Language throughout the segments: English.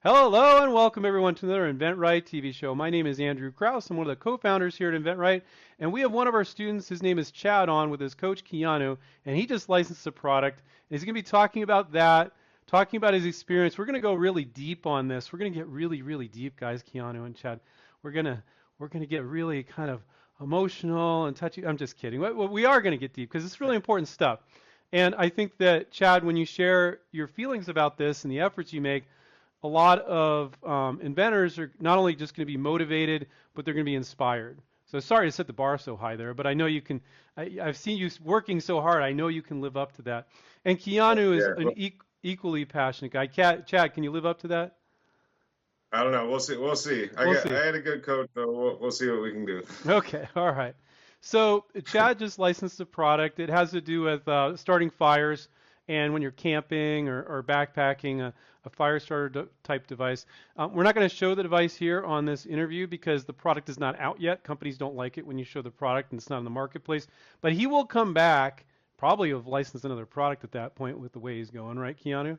Hello and welcome everyone to another InventRight TV show. My name is Andrew Krauss. I'm one of the co-founders here at InventRight, and we have one of our students, his name is Chad, on with his coach Keanu, and he just licensed a product. And he's going to be talking about that, talking about his experience. We're going to go really deep on this. We're going to get really, really deep, guys, Keanu and Chad. We're going to get really kind of emotional and touchy. I'm just kidding. We are going to get deep because it's really important stuff. And I think that, Chad, when you share your feelings about this and the efforts you make, a lot of inventors are not only just going to be motivated, but they're going to be inspired. So sorry to set the bar so high there, but I know you can. I've seen you working so hard. I know you can live up to that. And Keanu is an equally passionate guy. Chad, can you live up to that? I don't know. We'll see. We'll see. I had a good coach, though. We'll see what we can do. Okay. All right. So Chad just licensed a product. It has to do with starting fires. And when you're camping or backpacking, a fire starter type device. We're not going to show the device here on this interview because the product is not out yet. Companies don't like it when you show the product and it's not in the marketplace. But he will come back, probably have licensed another product at that point with the way he's going, right, Keanu?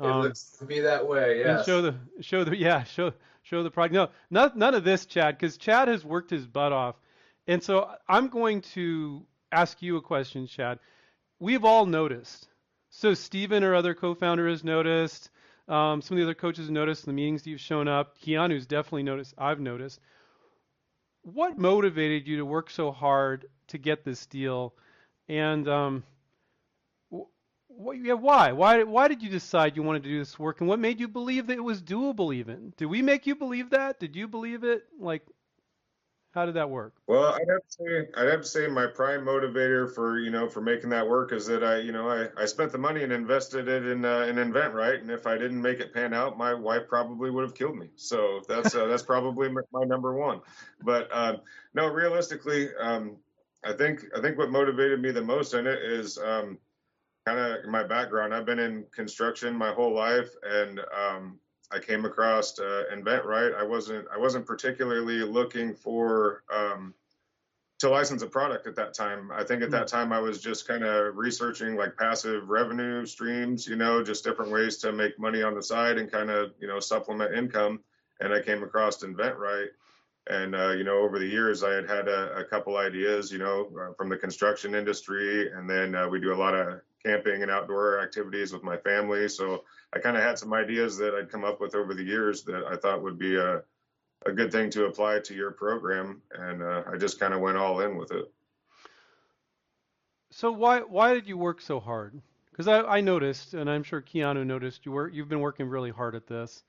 It looks to be that way, yes. Show the product. No, none of this, Chad, because Chad has worked his butt off. And so I'm going to ask you a question, Chad. We've all noticed. So Stephen, our other co-founder, has noticed. Some of the other coaches have noticed in the meetings that you've shown up. Keanu's definitely noticed. I've noticed. What motivated you to work so hard to get this deal? And why? Why did you decide you wanted to do this work? And what made you believe that it was doable even? Did we make you believe that? Did you believe it? Like, how did that work? Well, I'd have to say my prime motivator for making that work is that I spent the money and invested it in InventRight, and if I didn't make it pan out, my wife probably would have killed me. So that's probably my number one. But no, realistically, I think what motivated me the most in it is kind of my background. I've been in construction my whole life, and I came across InventRight. I wasn't particularly looking for to license a product at that time. I think at that time I was just kind of researching like passive revenue streams, just different ways to make money on the side and kind of supplement income. And I came across InventRight, and over the years I had a couple ideas, from the construction industry, and then we do a lot of camping and outdoor activities with my family. So I kind of had some ideas that I'd come up with over the years that I thought would be a good thing to apply to your program. And I just kind of went all in with it. So why did you work so hard? Because I noticed, and I'm sure Keanu noticed, you've been working really hard at this.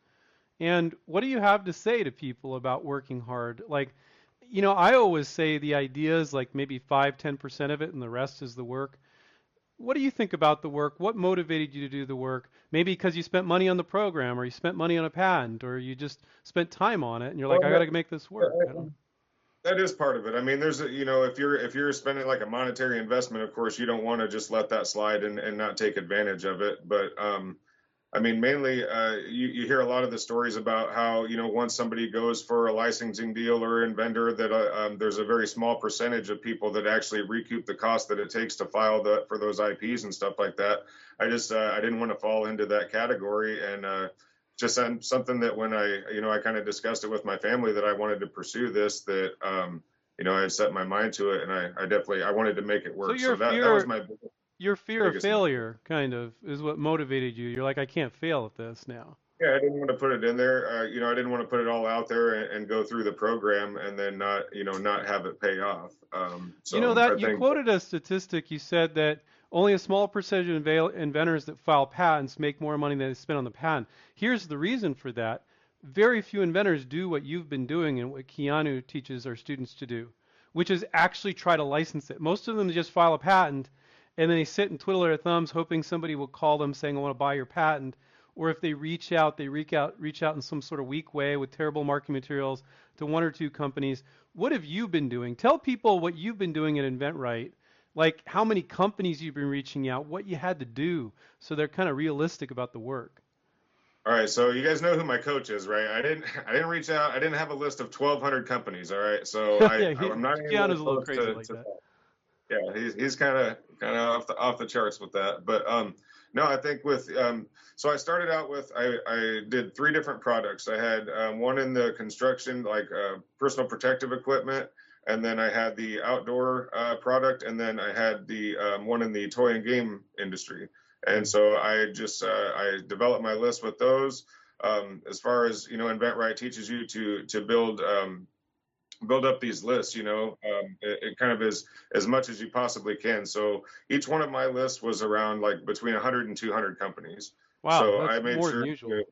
And what do you have to say to people about working hard? Like, I always say the idea is like maybe 5-10% of it and the rest is the work. What do you think about the work? What motivated you to do the work? Maybe because you spent money on the program, or you spent money on a patent, or you just spent time on it, and you're like, I got to make this work. That is part of it. I mean, there's if you're spending like a monetary investment, of course, you don't want to just let that slide and not take advantage of it. But I mean, mainly you hear a lot of the stories about how once somebody goes for a licensing deal or inventor, that there's a very small percentage of people that actually recoup the cost that it takes to file for those IPs and stuff like that. I just I didn't want to fall into that category, and just something that when I kind of discussed it with my family that I wanted to pursue this, that I had set my mind to it, and I wanted to make it work. So that was my biggest thing. Your fear of failure kind of is what motivated you. You're like, I can't fail at this now. Yeah, I didn't want to put it in there. I didn't want to put it all out there and go through the program and then not have it pay off. You quoted a statistic. You said that only a small percentage of inventors that file patents make more money than they spend on the patent. Here's the reason for that. Very few inventors do what you've been doing and what Keanu teaches our students to do, which is actually try to license it. Most of them just file a patent, and then they sit and twiddle their thumbs hoping somebody will call them saying, I want to buy your patent. Or if they reach out in some sort of weak way with terrible marketing materials to one or two companies. What have you been doing? Tell people what you've been doing at InventRight, like how many companies you've been reaching out, what you had to do, so they're kind of realistic about the work. All right, so you guys know who my coach is, right? I didn't reach out. I didn't have a list of 1,200 companies, all right? So I'm not even close to that. Yeah, he's kind of off the charts with that. But no, I think with so I started out with I did three different products. I had one in the construction, like personal protective equipment, and then I had the outdoor product, and then I had the one in the toy and game industry. And so I just I developed my list with those. As far as, you know, InventRight teaches you to build up these lists, you know, it kind of is as much as you possibly can. So each one of my lists was around like between 100 and 200 companies. Wow, so that's I made more sure than usual.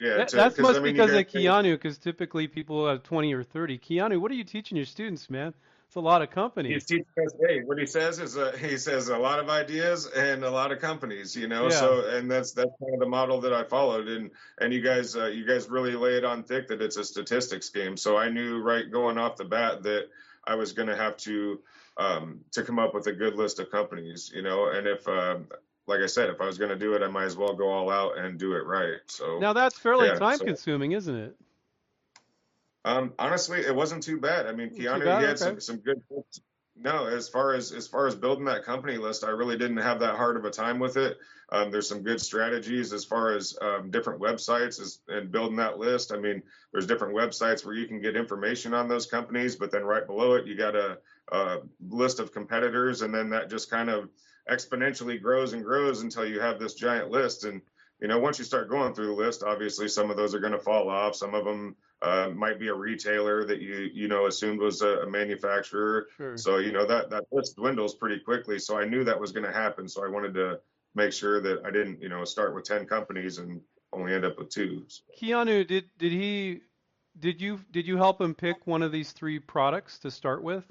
Yeah, that's much because of Keanu, because typically people have 20 or 30. Keanu, what are you teaching your students, man? It's a lot of companies. He's teaching us, hey, what he says is he says a lot of ideas and a lot of companies, you know. Yeah. So and that's kind of the model that I followed, and you guys really lay it on thick that it's a statistics game. So I knew right going off the bat that I was going to have to come up with a good list of companies, you know. And if like I said, if I was going to do it, I might as well go all out and do it right. So now that's fairly time consuming, isn't it? Honestly, it wasn't too bad. I mean, Keanu, he had some good tips. No, as far as building that company list, I really didn't have that hard of a time with it. There's some good strategies as far as different websites and building that list. I mean, there's different websites where you can get information on those companies, but then right below it, you got a list of competitors, and then that just kind of exponentially grows and grows until you have this giant list. And, you know, once you start going through the list, obviously some of those are going to fall off. Some of them might be a retailer that you know assumed was a manufacturer. Sure. So you know that list dwindles pretty quickly. So I knew that was going to happen. So I wanted to make sure that I didn't, you know, start with 10 companies and only end up with 2. So. Keanu, did you help him pick one of these 3 products to start with?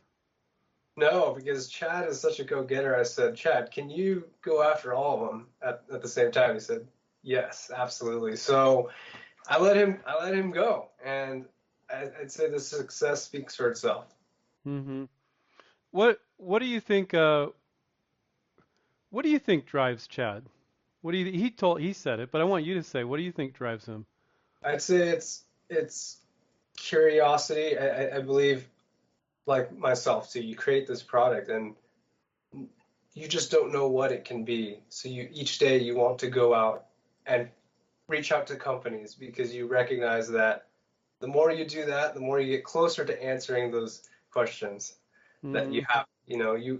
No, because Chad is such a go-getter. I said, Chad, can you go after all of them at the same time? He said, yes, absolutely. So I let him go, and I'd say the success speaks for itself. Mm-hmm. What do you think? What do you think drives Chad? What do you he said it, but I want you to say, what do you think drives him? I'd say it's curiosity. I believe, like myself too, you create this product and you just don't know what it can be. So each day you want to go out and reach out to companies because you recognize that the more you do that, the more you get closer to answering those questions that you have. You know, you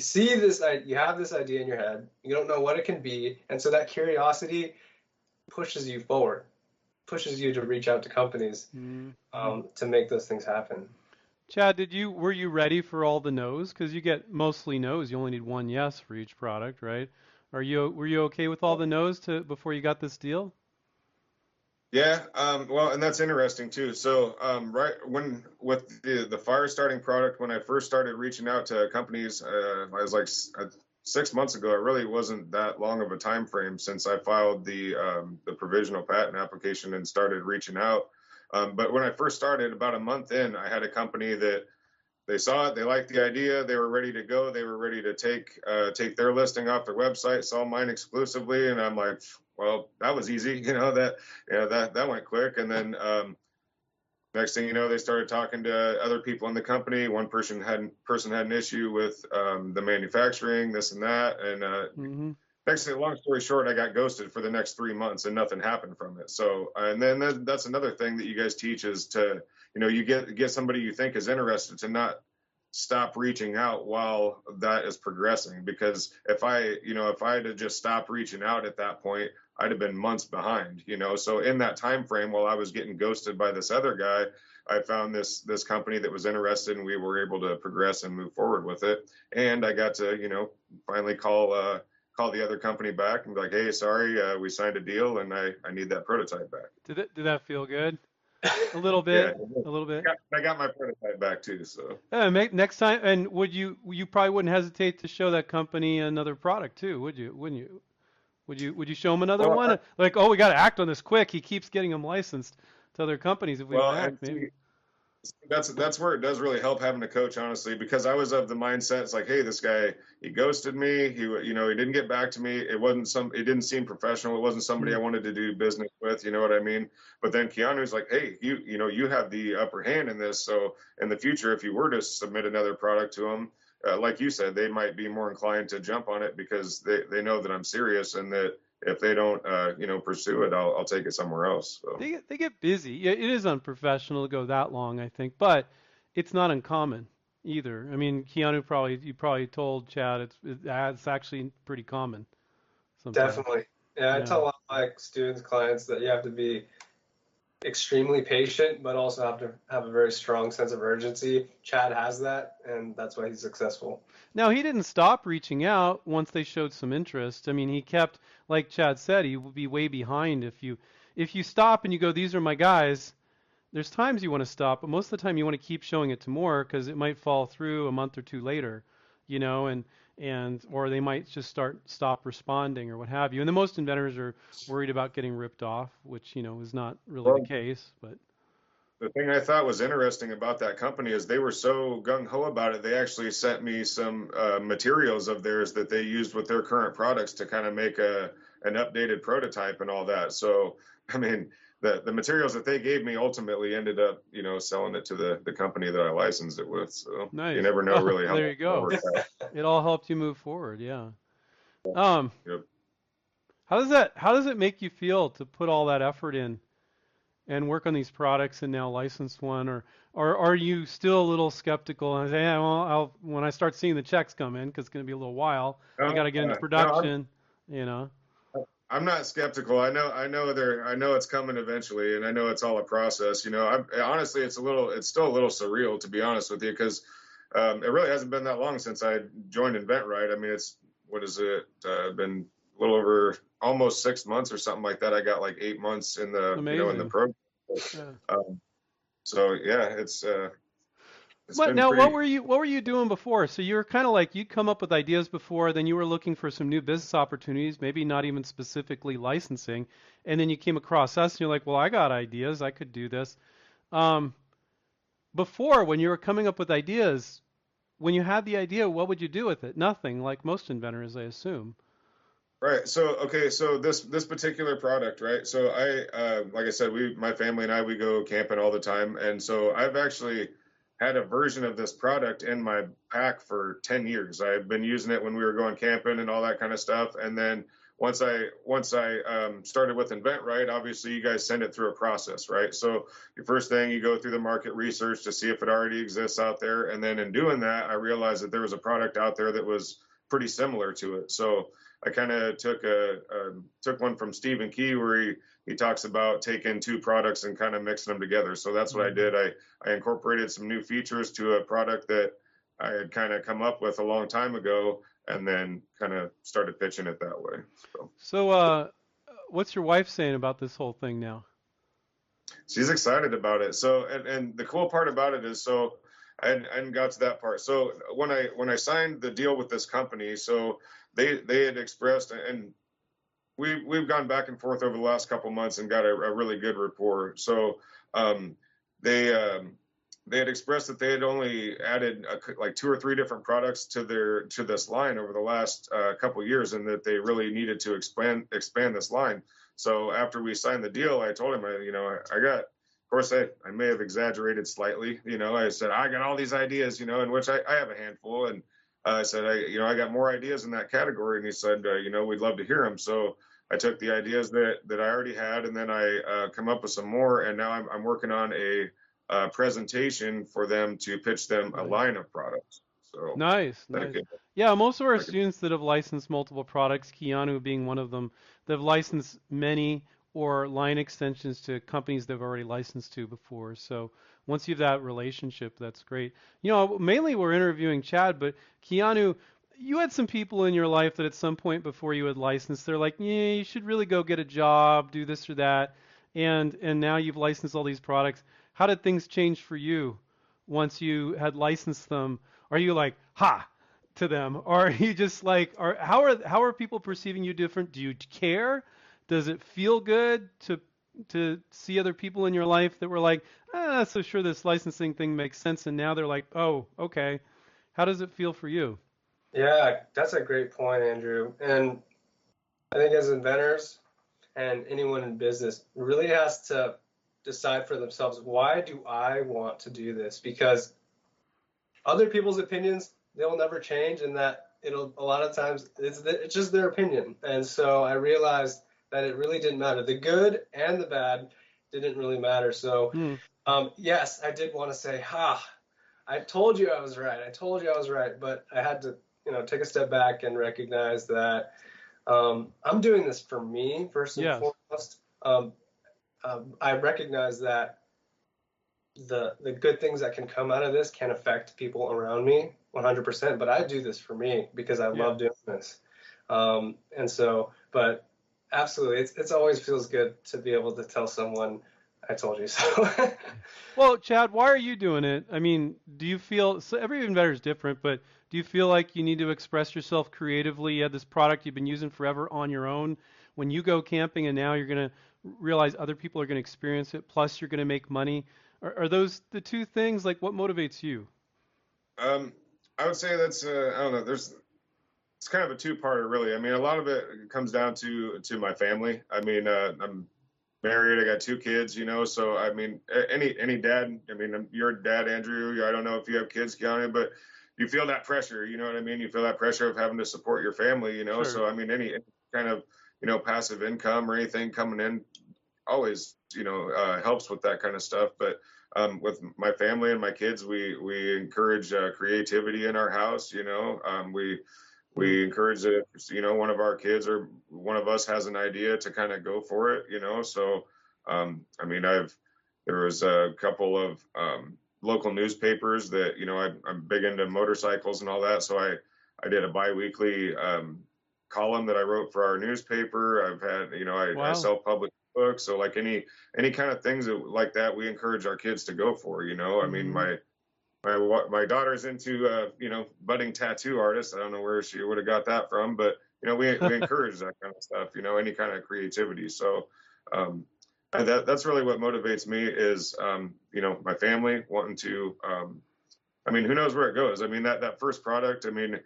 see this, you have this idea in your head, you don't know what it can be. And so that curiosity pushes you forward, pushes you to reach out to companies to make those things happen. Chad, were you ready for all the no's? Because you get mostly no's. You only need one yes for each product, right? Were you okay with all the no's before you got this deal? Yeah, well, and that's interesting too. So right when with the fire starting product, when I first started reaching out to companies, I was like 6 months ago. It really wasn't that long of a time frame since I filed the provisional patent application and started reaching out. But when I first started, about a month in, I had a company that they saw it, they liked the idea, they were ready to go, they were ready to take their listing off their website, saw mine exclusively, and I'm like, well, that was easy, you know, that went quick. And then next thing you know, they started talking to other people in the company. One person had an issue with the manufacturing, this and that, and actually, long story short, I got ghosted for the next 3 months and nothing happened from it. So, and then that's another thing that you guys teach is to, you know, you get somebody you think is interested to not stop reaching out while that is progressing. Because if I had to just stop reaching out at that point, I'd have been months behind, you know. So in that time frame, while I was getting ghosted by this other guy, I found this company that was interested, and we were able to progress and move forward with it. And I got to, you know, finally call the other company back and be like, hey, sorry, we signed a deal and I need that prototype back. Did that feel good? A little bit, yeah, a little bit. I got my prototype back too, so. Next time, and you probably wouldn't hesitate to show that company another product too, would you? Wouldn't you? Would you show them another one? Like, oh, we got to act on this quick. He keeps getting them licensed to other companies if we don't act, maybe. That's where it does really help having a coach, honestly, because I was of the mindset, it's like, hey, this guy, he ghosted me, he didn't get back to me, it didn't seem professional, it wasn't somebody I wanted to do business with, you know what I mean? But then Keanu's like, hey, you know you have the upper hand in this, so in the future, if you were to submit another product to him, like you said, they might be more inclined to jump on it because they know that I'm serious, and that if they don't, pursue it, I'll take it somewhere else. So. They get busy. It is unprofessional to go that long, I think, but it's not uncommon either. I mean, Keanu, you probably told Chad it's actually pretty common. Sometimes. Definitely. Yeah, I tell a lot of my students, clients, that you have to be extremely patient, but also have to have a very strong sense of urgency. Chad has that, and that's why he's successful. Now, he didn't stop reaching out once they showed some interest. I mean, he kept, like Chad said, he would be way behind if you stop and you go, these are my guys. There's times you want to stop, but most of the time you want to keep showing it to more because it might fall through a month or two later, or they might just stop responding or what have you. And the most inventors are worried about getting ripped off, which, is not really the case. But the thing I thought was interesting about that company is they were so gung-ho about it, they actually sent me some materials of theirs that they used with their current products to kind of make an updated prototype and all that. So, I mean, the materials that they gave me ultimately ended up, selling it to the company that I licensed it with. So nice. You never know really how there you go. It all helped you move forward. Yeah. Yep. How does it make you feel to put all that effort in and work on these products and now license one, or are you still a little skeptical and say, when I start seeing the checks come in, cause it's going to be a little while, I got to get into production, I'm not skeptical. I know it's coming eventually, and I know it's all a process. Honestly, it's still a little surreal, to be honest with you, because it really hasn't been that long since I joined InventRight. I mean, been a little over almost 6 months or something like that. I got like 8 months in the in the program. Yeah. But now, what were you doing before? So you were kind of like, you'd come up with ideas before, then you were looking for some new business opportunities, maybe not even specifically licensing, and then you came across us, and you're like, well, I got ideas, I could do this. Before, when you were coming up with ideas, when you had the idea, what would you do with it? Nothing, like most inventors, I assume. Right. So this particular product, right? So I, like I said, my family and I, we go camping all the time, and so I've actually had a version of this product in my pack for 10 years. I've been using it when we were going camping and all that kind of stuff. And then once I started with InventRight, obviously you guys send it through a process, right? So the first thing, you go through the market research to see if it already exists out there. And then in doing that, I realized that there was a product out there that was pretty similar to it. So I kind of took one from Stephen Key where he talks about taking two products and kind of mixing them together. So that's what I did. I incorporated some new features to a product that I had kind of come up with a long time ago, and then kind of started pitching it that way. So what's your wife saying about this whole thing now? She's excited about it. So, and the cool part about it is, so I got to that part. So when I signed the deal with this company, so they had expressed, and we've gone back and forth over the last couple months and got a really good rapport. So they had expressed that they had only added like 2 or 3 different products to this line over the last couple years, and that they really needed to expand this line. So after we signed the deal, I told him, I may have exaggerated slightly. I said, I got all these ideas, in which I have a handful, and I said, I got more ideas in that category. And he said, we'd love to hear them. So I took the ideas that I already had, and then I come up with some more. And now I'm working on a presentation for them to pitch them a line of products. So nice. Yeah, most of our students that have licensed multiple products, Keanu being one of them, they've licensed many or line extensions to companies they've already licensed to before. So once you have that relationship, that's great. Mainly we're interviewing Chad, but Keanu, you had some people in your life that at some point before you had licensed, they're like, yeah, you should really go get a job, do this or that. And now you've licensed all these products. How did things change for you once you had licensed them? Are you like, ha, to them? Or are you just like, how are people perceiving you different? Do you care? Does it feel good to see other people in your life that were like, I'm not so sure this licensing thing makes sense, and now they're like, oh, okay. How does it feel for you? Yeah, that's a great point, Andrew. And I think as inventors and anyone in business really has to decide for themselves, why do I want to do this? Because other people's opinions they'll never change, and that it'll, a lot of times it's just their opinion. And so I realized that it really didn't matter. The good and the bad didn't really matter. So yes, I did want to say, I told you I was right. I told you I was right. But I had to, you know, take a step back and recognize that I'm doing this for me first and foremost. I recognize that the good things that can come out of this can affect people around me 100%, but I do this for me because I love doing this. And so, but absolutely, it's always feels good to be able to tell someone, I told you so. Well, Chad, why are you doing it? I mean, do you feel, so every inventor is different, but do you feel like you need to express yourself creatively? You had this product you've been using forever on your own. When you go camping and now you're going to realize other people are going to experience it, plus you're going to make money. Are those the two things? Like, what motivates you? I would say that's, I don't know, it's kind of a two-parter, really. I mean, a lot of it comes down to my family. I mean, I'm married, I got two kids, you know, so, I mean, any dad, I mean, you're a dad, Andrew, I don't know if you have kids, Keanu, but you feel that pressure, you know what I mean? You feel that pressure of having to support your family, you know, so, I mean, any kind of, you know, passive income or anything coming in always, you know, helps with that kind of stuff. But with my family and my kids, we encourage creativity in our house, you know, we encourage it, you know, one of our kids or one of us has an idea to kind of go for it, you know? So, I mean, there was a couple of, local newspapers that, you know, I'm big into motorcycles and all that. So I did a biweekly, column that I wrote for our newspaper. I've had, you know, I self-published books. So like any kind of things that, like that, we encourage our kids to go for, you know, I mean, my daughter's into, you know, budding tattoo artists. I don't know where she would have got that from, but, you know, we encourage that kind of stuff, you know, any kind of creativity. So that's really what motivates me is, you know, my family wanting to, I mean, who knows where it goes? I mean, that first product, I mean,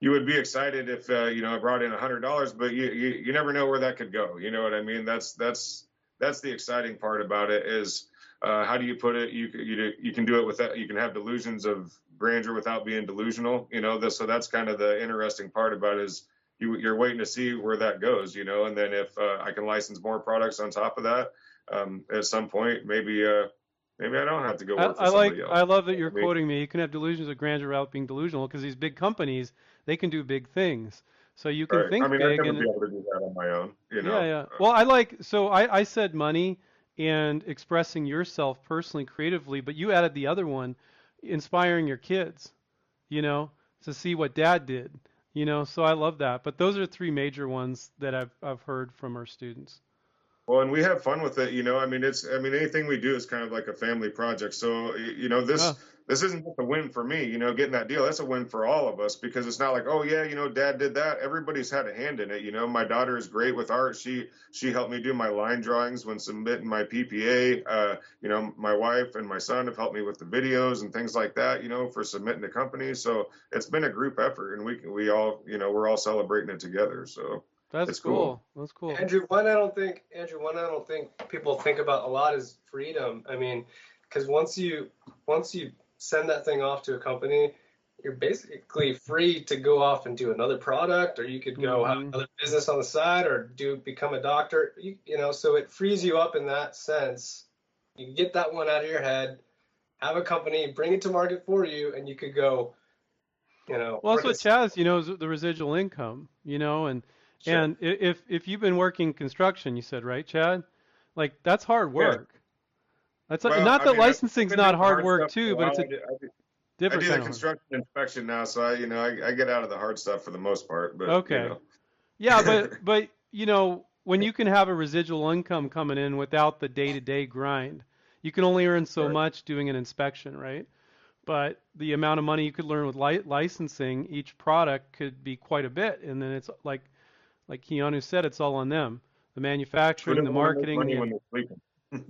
you would be excited if, you know, I brought in $100, but you never know where that could go. You know what I mean? That's the exciting part about it is, how do you put it? You can do it without, you can have delusions of grandeur without being delusional, you know, so that's kind of the interesting part about it is you're waiting to see where that goes, you know, and then if I can license more products on top of that, at some point, maybe I don't have to go work for somebody else. I love that you're quoting me. You can have delusions of grandeur without being delusional because these big companies, they can do big things. So you can think big. I mean, I'd never be able to do that on my own, you know. Yeah. Well, I said money and expressing yourself personally, creatively, but you added the other one, inspiring your kids, you know, to see what dad did, you know, so I love that. But those are three major ones that I've heard from our students. Well, and we have fun with it, you know, I mean, anything we do is kind of like a family project. So, you know, this isn't just a win for me, you know, getting that deal. That's a win for all of us because it's not like, oh yeah, you know, dad did that. Everybody's had a hand in it. You know, my daughter is great with art. She helped me do my line drawings when submitting my PPA. You know, my wife and my son have helped me with the videos and things like that, you know, for submitting to companies. So it's been a group effort and we all, you know, we're all celebrating it together. So. That's cool. That's cool. Andrew, one I don't think people think about a lot is freedom. I mean, because once you send that thing off to a company, you're basically free to go off and do another product, or you could go have another business on the side, or become a doctor. You know, so it frees you up in that sense. You can get that one out of your head, have a company bring it to market for you, and you could go. You know. Well, that's what Chaz, you know, is the residual income. You know, and. Sure. And if you've been working construction, you said, right, Chad? Like, that's hard work. Yeah. That's licensing's not hard work too, but it's different. I do the construction inspection now, so I, you know, I get out of the hard stuff for the most part. But, okay. You know. Yeah, but you know, when you can have a residual income coming in without the day-to-day grind, you can only earn so much doing an inspection, right? But the amount of money you could earn with licensing each product could be quite a bit, and then it's like. Like Keanu said, it's all on them. The manufacturing, the marketing.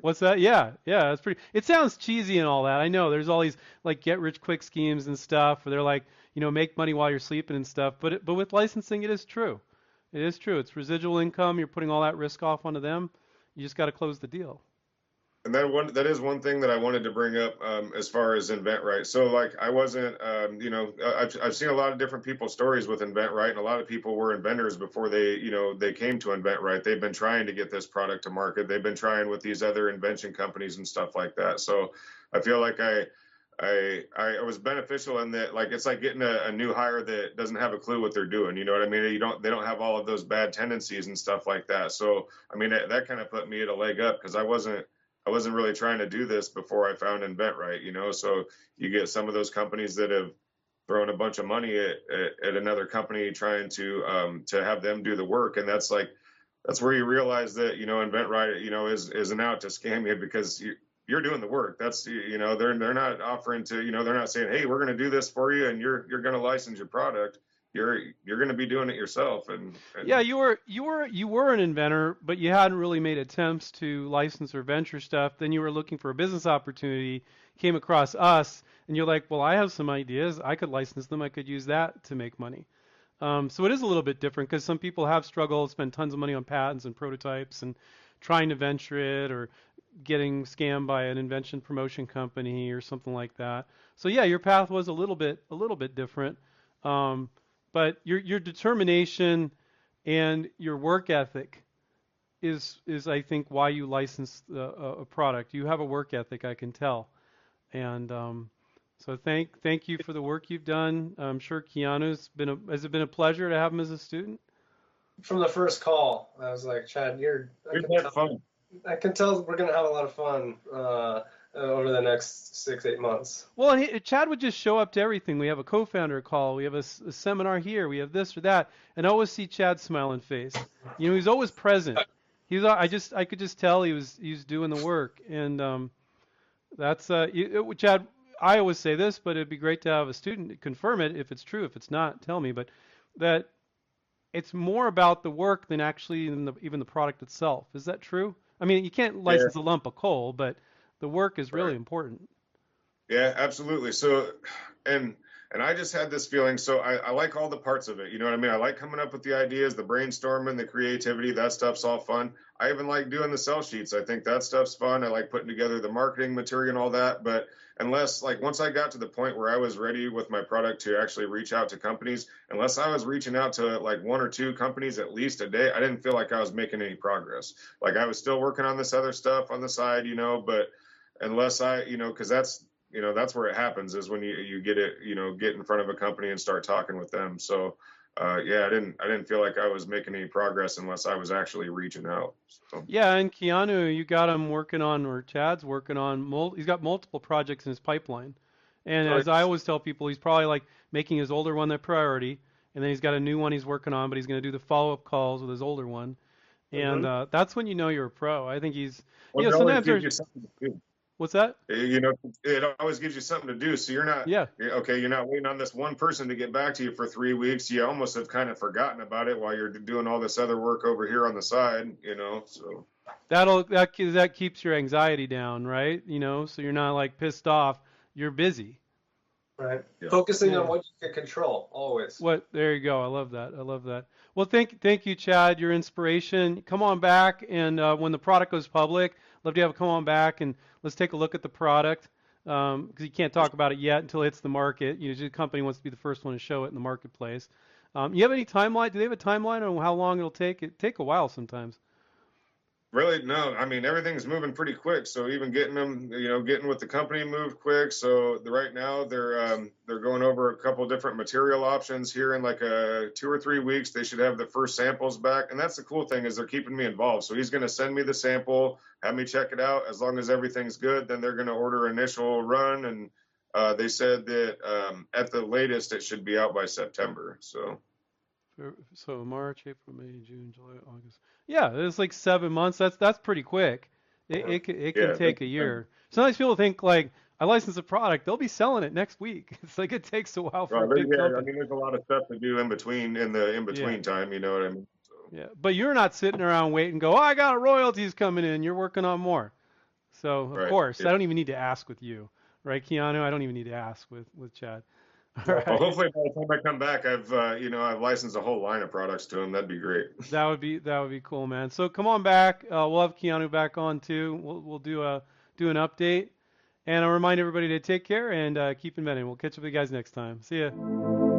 What's that? Yeah. It's pretty. It sounds cheesy and all that. I know there's all these like get-rich-quick schemes and stuff where they're like, you know, make money while you're sleeping and stuff. But with licensing, it is true. It is true. It's residual income. You're putting all that risk off onto them. You just got to close the deal. And that is one thing that I wanted to bring up as far as InventRight. So like I wasn't, I've seen a lot of different people's stories with InventRight, and a lot of people were inventors before they came to InventRight. They've been trying to get this product to market. They've been trying with these other invention companies and stuff like that. So I feel like I was beneficial in that, like, it's like getting a new hire that doesn't have a clue what they're doing. You know what I mean? They don't have all of those bad tendencies and stuff like that. So, I mean, that kind of put me at a leg up, because I wasn't really trying to do this before I found InventRight, you know? So you get some of those companies that have thrown a bunch of money at another company trying to have them do the work. And that's like, that's where you realize that, you know, InventRight, you know, isn't out to scam you, because you're doing the work. That's, you know, they're not offering to, you know, they're not saying, hey, we're going to do this for you and you're going to license your product. You're going to be doing it yourself. And yeah, you were an inventor, but you hadn't really made attempts to license or venture stuff. Then you were looking for a business opportunity, came across us, and you're like, well, I have some ideas. I could license them. I could use that to make money. So it is a little bit different, because some people have struggled, spend tons of money on patents and prototypes and trying to venture it, or getting scammed by an invention promotion company or something like that. So yeah, your path was a little bit different, but your determination and your work ethic is I think why you licensed a product. You have a work ethic, I can tell, and so thank you for the work you've done. I'm sure Keanu's been has it been a pleasure to have him as a student? From the first call, I was like, Chad, I can tell we're going to have a lot of fun over the next 6-8 months. Well, and Chad would just show up to everything. We have a co-founder call. We have a seminar here. We have this or that. And I always see Chad's smiling face. You know, he's always present. I could just tell he was doing the work. And that's Chad, I always say this, but it'd be great to have a student confirm it if it's true. If it's not, tell me. But that it's more about the work than actually even the product itself. Is that true? I mean, you can't license a lump of coal, but the work is really important. Yeah, absolutely. So, and I just had this feeling. So I like all the parts of it. You know what I mean? I like coming up with the ideas, the brainstorming, the creativity, that stuff's all fun. I even like doing the sell sheets. I think that stuff's fun. I like putting together the marketing material and all that. But once I got to the point where I was ready with my product to actually reach out to companies, unless I was reaching out to like 1 or 2 companies at least a day, I didn't feel like I was making any progress. Like I was still working on this other stuff on the side, you know, but unless I, you know, because that's where it happens, is when you get it, you know, get in front of a company and start talking with them. So, yeah, I didn't feel like I was making any progress unless I was actually reaching out. So. Yeah. And Keanu, you got him working on, or Chad's working on, he's got multiple projects in his pipeline. And as I always tell people, he's probably like making his older one their priority. And then he's got a new one he's working on, but he's going to do the follow-up calls with his older one. And, that's when you know you're a pro. I think sometimes there's... What's that? You know, it always gives you something to do. So you're not, you're not waiting on this one person to get back to you for 3 weeks. You almost have kind of forgotten about it while you're doing all this other work over here on the side, you know, so. That keeps your anxiety down, right? You know, so you're not like pissed off, you're busy. Right. Yeah. Focusing on what you can control always. There you go. I love that. I love that. Well, thank you, Chad, your inspiration. Come on back. And when the product goes public, love to have come on back and let's take a look at the product, because you can't talk about it yet until it hits the market. You know, the company wants to be the first one to show it in the marketplace. You have any timeline? Do they have a timeline on how long it'll take? It take a while sometimes. Really? No. I mean, everything's moving pretty quick. So even getting them, you know, getting with the company moved quick. So right now they're going over a couple of different material options here in like 2 or 3 weeks. They should have the first samples back. And that's the cool thing, is they're keeping me involved. So he's going to send me the sample, have me check it out. As long as everything's good, then they're going to order initial run. And they said that at the latest, it should be out by September. So March, April, May, June, July, August. Yeah, it's like 7 months. That's pretty quick. It can take a year. Sometimes people think like, I license a product, they'll be selling it next week. It's like it takes a while for a big company. I mean, there's a lot of stuff to do in the in-between time. You know what I mean? So. Yeah, but you're not sitting around waiting. Go, I got royalties coming in. You're working on more. So of course, I don't even need to ask with you, right, Keanu? I don't even need to ask with Chad. Right. Well, hopefully by the time I come back, I've licensed a whole line of products to him. That'd be great. That would be cool, man. So come on back. We'll have Keanu back on too. We'll do a do an update. And I'll remind everybody to take care and keep inventing. We'll catch up with you guys next time. See ya.